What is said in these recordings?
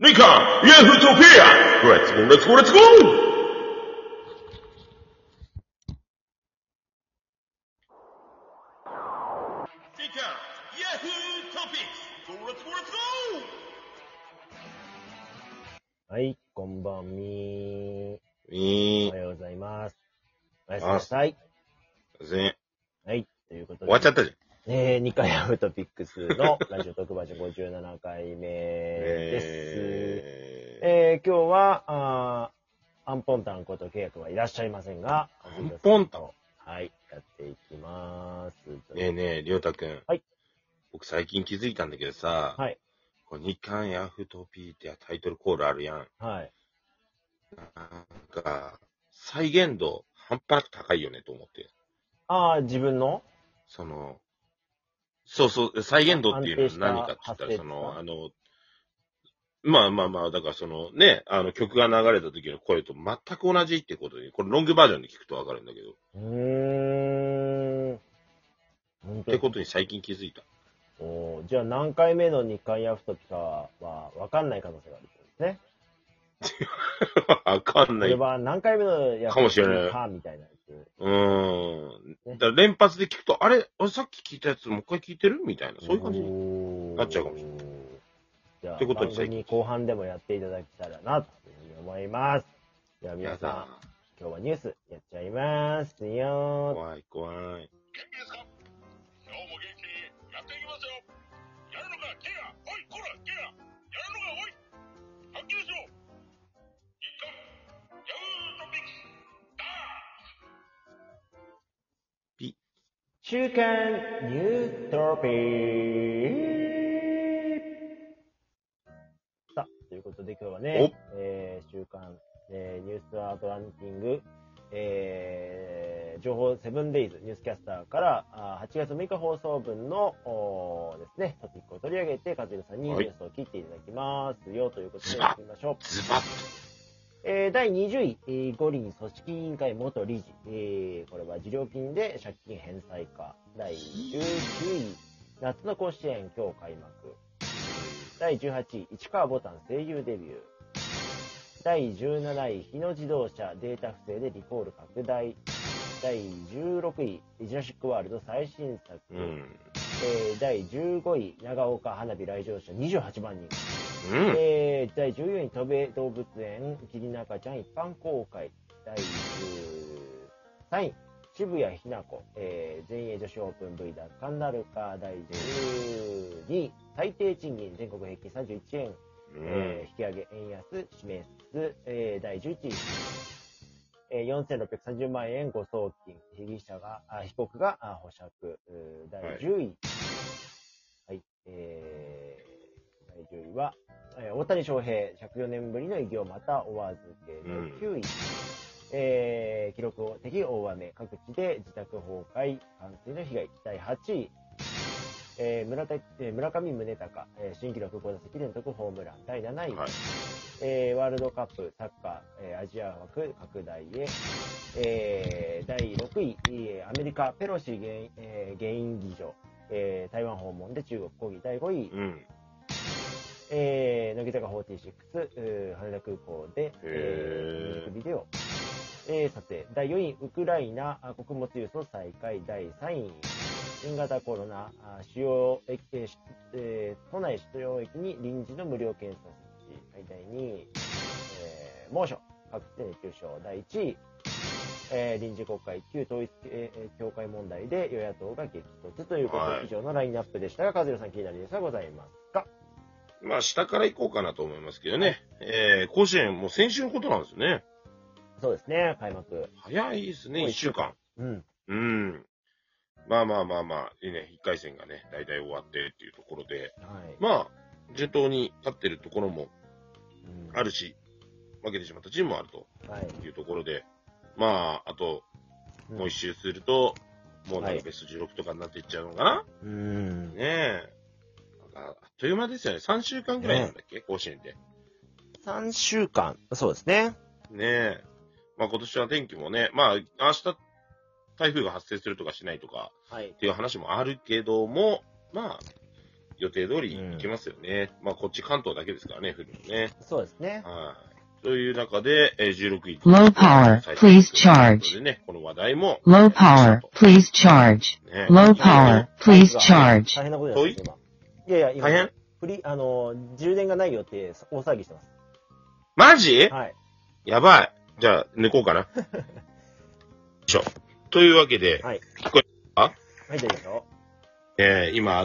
Nikon! Yahutopia! Let's go, let's go, let's go!2回アウトピックスのラジオ特番57回目です。今日はアンポンタンこと契約はいらっしゃいませんが、アンポンタン、はい、やっていきます。ねえねえ、りょうたくん。はい。僕最近気づいたんだけどさ、はい。これ日刊ヤフトピーってタイトルコールあるやん。はい。なんか、再現度半端なく高いよねと思って。ああ、自分のその、そうそう、再現度っていうのは何かって言ったら、まあ、だからそのね、曲が流れた時の声と全く同じってことで、これロングバージョンで聞くとわかるんだけど。ってことに最近気づいた。おじゃあ何回目の2回やふときかはわかんない可能性があるんですね。わかんない。これは何回目のやふときかみたいな。だから連発で聞くと、あれ俺さっき聞いたやつもう一回聞いてるみたいな、そういう感じになっちゃうかもしれない。じゃあ、ってことに最近後半でもやっていただけたらな、というふうに思います。では皆さん、今日はニュースやっちゃいますよ。怖い怖い。元気ですか？今日も元気にやっていきますよ。やるのか、ケア、おい、こら、ケア、やるのか、おい、はっきりしろ。週刊ニュートピックさあ、ということで今日はね、週刊、ニュースアートランキング、情報セブンデイズニュースキャスターから8月6日放送分のですね、トピックを取り上げて、和弘さんにニュースを切っていただきますよ、はい、ということでやってみましょう。ズバッ第20位、五輪組織委員会元理事、これは受領金で借金返済か。第19位、夏の甲子園今日開幕。第18位、市川ぼたん声優デビュー。第17位、日野自動車データ不正でリコール拡大。第16位、ジュラシックワールド最新作。第15位、長岡花火来場者28万人。第14位、飛べ動物園、桐中ちゃん一般公開。第13位、渋谷日向子、全英女子オープン V 奪還なるか。第12位、最低賃金、全国平均31円、引き上げ、円安、示す。第11位、4630万円誤送金、被告が保釈。第10位、はい、第10位は、大谷翔平、104年ぶりの偉業またお預け。9位、記録的大雨、各地で自宅崩壊、冠水の被害。第8位、村上宗隆、新記録5打席連続ホームラン。第7位、はいワールドカップサッカー、アジア枠拡大へ。第6位、アメリカペロシ下院議長、台湾訪問で中国抗議。第5位、乃木坂46、羽田空港で、ミュージックビデオ。さて、第4位、ウクライナ穀物輸送再開。第3位、新型コロナ主要駅、都内主要駅に臨時の無料検査設置。第2位、猛暑、各地で熱中症。第1位、臨時国会、旧統一教会問題で与野党が激突ということ、はい、以上のラインナップでしたが、和弘さん、気になるニュースはございますか？まあ、下から行こうかなと思いますけどね。甲子園、もう先週のことなんですよね。そうですね、開幕。早いですね、1週間。まあ、1回戦がね、大体終わってっていうところで、はい、まあ、順当に勝ってるところもあるし、負けてしまったチームもあるというところで、はい、まあ、あと、もう1周すると、もうなんかベスト16とかになっていっちゃうのかな。ねえ。あっという間ですよね。3週間ぐらいなんだっけ、甲子園で。3週間。そうですね。ねえ。まあ今年は天気もね、まあ明日台風が発生するとかしないとか、っていう話もあるけども、まあ、予定通り行きますよね。まあこっち関東だけですからね、降るのね。そうですね。はい。という中で、16位。Low power, please charge. ね、この話題も。Low power, please charge. Low power, please charge. 大変なことですね、今。いやいや、大変充電がないよって大騒ぎしてます。マジ？はい。やばい。じゃあ、抜こうかな。よいしょ。というわけで、はい、聞こえますか？はい、大丈夫ですよ。今、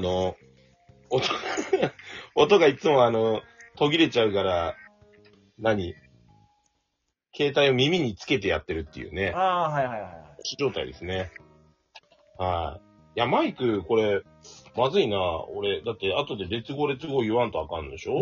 音がいつも途切れちゃうから、携帯を耳につけてやってるっていうね。ああ、はいはいはい。状態ですね。はい。いや、マイク、これ、まずいな。俺、だって、後でレッツゴー言わんとあかんでしょ？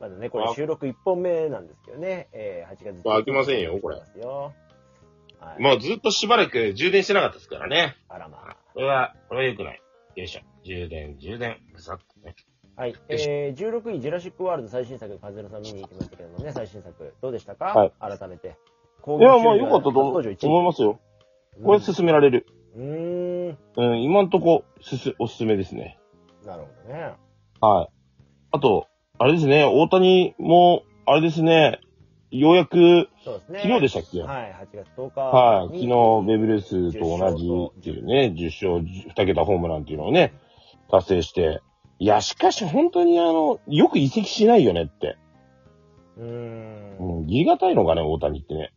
まだね、これ収録1本目なんですけどね。8月。開けませんよ、これ。はい、もうずっとしばらく充電してなかったですからね。あらまあ。これは良くない。よいしょ。充電。ぐさっとね。はい。16位、ジュラシックワールド最新作、カズルさん見に行きましたけどもね、最新作。どうでしたか？はい。改めて。いや、まあ良かったと思いますよ。これ進められる。今んとこ、おすすめですね。なるほどね。はい。あと、あれですね、大谷も、あれですね、ようやく、昨日でしたっけ？はい、8月10日。はい、昨日、ベーブ・ルースと同じっていうね、10勝、2桁ホームランっていうのをね、達成して。いや、しかし本当によく移籍しないよねって。ギリがたいのがね、大谷ってね。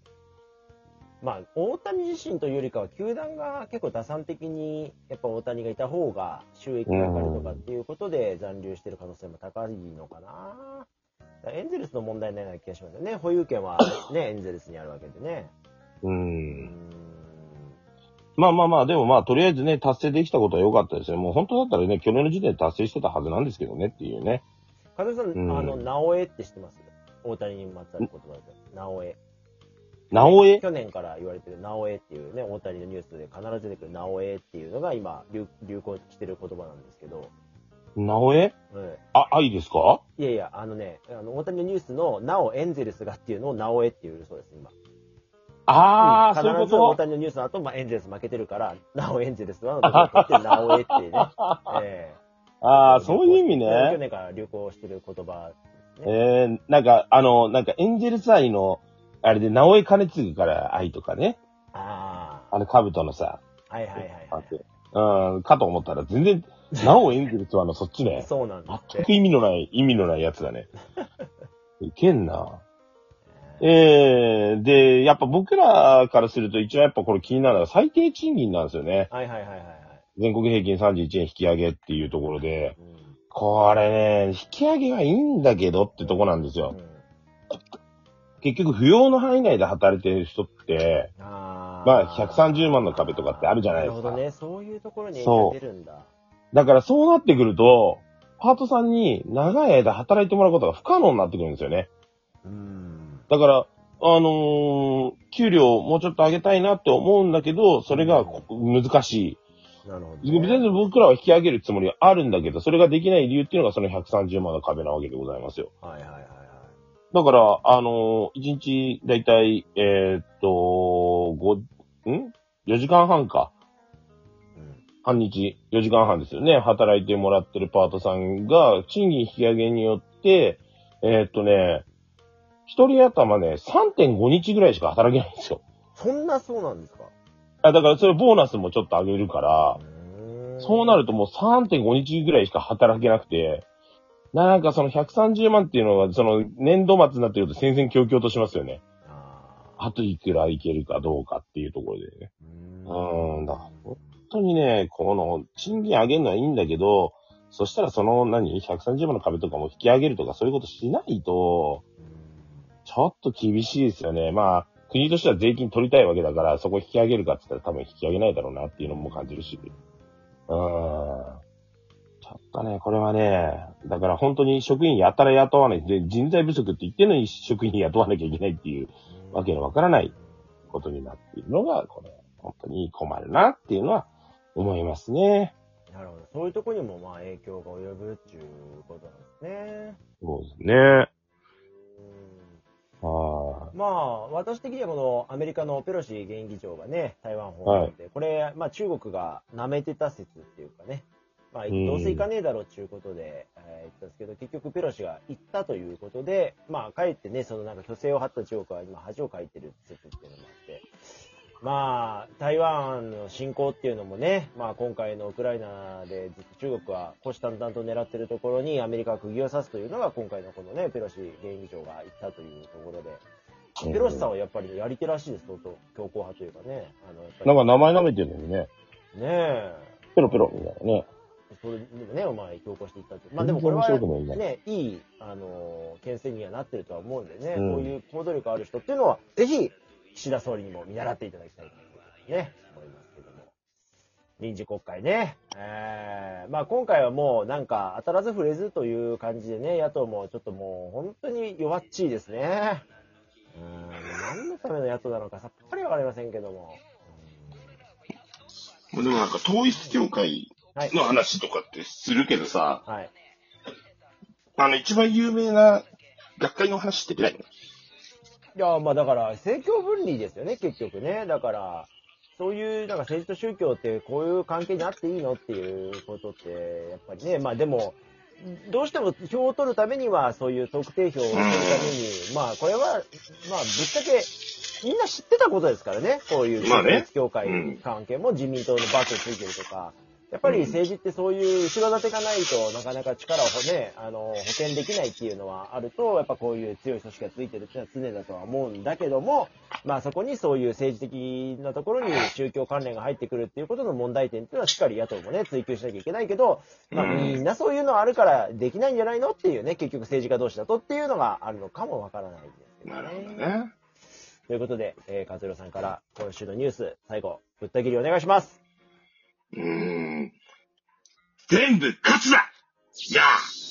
まあ、大谷自身というよりかは、球団が結構打算的に、やっぱ大谷がいた方が収益が上がるとかっていうことで残留してる可能性も高いのかな。エンゼルスの問題ないような気がしますよね。保有権はね、エンゼルスにあるわけでね。まあ、でもまあ、とりあえずね、達成できたことは良かったですね。もう本当だったらね、去年の時点で達成してたはずなんですけどねっていうね。加藤さん、直江って知ってます？大谷にまつわる言葉です。直江。直江？去年から言われてる直江っていうね、大谷のニュースで必ず出てくる直江っていうのが今、流行してる言葉なんですけど。直江？愛ですか？いやいや、大谷のニュースの、なおエンゼルスがっていうのを直江っていうそうです、今。そういうこと？必ず大谷のニュースの後、エンゼルス負けてるから、なおエンゼルスは、直江ってね。そういう意味ね。去年から流行してる言葉ですね。エンゼルス愛の、あれで、直江兼次から愛とかね。兜のさ。かと思ったら、全然、なおエンゼルスはそっちね。そうなんです。全く意味のないやつだね。いけんな。で、やっぱ僕らからすると一応やっぱこれ気になるのは最低賃金なんですよね。全国平均31円引き上げっていうところで、これね、引き上げはいいんだけどってとこなんですよ。結局、扶養の範囲内で働いてる人って、130万の壁とかってあるじゃないですか。なるほどね。そういうところに影響出るんだ。だからそうなってくると、パートさんに長い間働いてもらうことが不可能になってくるんですよね。だから、給料もうちょっと上げたいなって思うんだけど、それが難しい。なるほど、ね。全然僕らは引き上げるつもりはあるんだけど、それができない理由っていうのがその130万の壁なわけでございますよ。だから、1日だいたい、4時間半か。半日、4時間半ですよね。働いてもらってるパートさんが、賃金引き上げによって、一人頭ね、3.5 日ぐらいしか働けないんですよ。そうなんですか？だからそれボーナスもちょっと上げるから、そうなるともう 3.5 日ぐらいしか働けなくて、なんかその130万っていうのは、その年度末になってくると戦々恐々としますよね。あといくらいけるかどうかっていうところでね。本当にね、この、賃金上げるのはいいんだけど、そしたらその130万の壁とかも引き上げるとかそういうことしないと、ちょっと厳しいですよね。まあ、国としては税金取りたいわけだから、そこ引き上げるかって言ったら多分引き上げないだろうなっていうのも感じるし。ちょっとね、これはね、だから本当に職員やたら雇わないで、人材不足って言ってるのに職員雇わなきゃいけないっていう、わけのわからないことになっているのが、これ、本当に困るなっていうのは、思いますね。なるほど。そういうとこにもまあ影響が及ぶっていうことなんですね。そうですね。まあ、私的にはこのアメリカのペロシ現議長がね、台湾訪問で、これ、まあ中国が舐めてた説っていうかね、まあ、どうせ行かねえだろうということで、言ったんですけど、結局ペロシが行ったということで、まあ、かえってね、そのなんか虚勢を張った中国は今恥をかいてる説っていうのもあって、まあ、台湾の侵攻っていうのもね、まあ、今回のウクライナでずっと中国は虎視眈々と狙ってるところにアメリカが釘を刺すというのが今回のこのね、ペロシ下院議長が行ったというところで、ペロシさんはやっぱりやり手らしいです、相当強硬派というかね。なんか名前舐めてるのにね。ねえ。ペロペロみたいなね。それでもね、お前強行していったって。まあでもこれはね、いい、牽制にはなってるとは思うんでね、こういう行動力ある人っていうのは、ぜひ、岸田総理にも見習っていただきたいとね、思いますけども。臨時国会ね。まあ今回はもうなんか、当たらず触れずという感じでね、野党もちょっともう本当に弱っちいですね。何のための野党なのかさっぱりわかりませんけども。でもなんか統一教会の話とかってするけどさ、はい、一番有名な学会の話ってないの？いや、まあだから政教分離ですよね、結局ね。だから、そういうなんか政治と宗教ってこういう関係にあっていいのっていうことって、やっぱりね、まあでも、どうしても票を取るためには、そういう特定票を取るために、まあこれは、まあぶっちゃけ、みんな知ってたことですからね。こういう統一教会関係も自民党のバスをついてるとか。やっぱり政治ってそういう後ろ盾がないとなかなか力をね、補填できないっていうのはあると、やっぱこういう強い組織がついてるっていうのは常だとは思うんだけども、まあそこにそういう政治的なところに宗教関連が入ってくるっていうことの問題点っていうのはしっかり野党もね、追求しなきゃいけないけど、まあみんなそういうのあるからできないんじゃないのっていうね、結局政治家同士だとっていうのがあるのかもわからないですけどね。なるほどね。ということで、和弘さんから今週のニュース、最後、ぶった切りお願いします。全部勝つだ。いやー。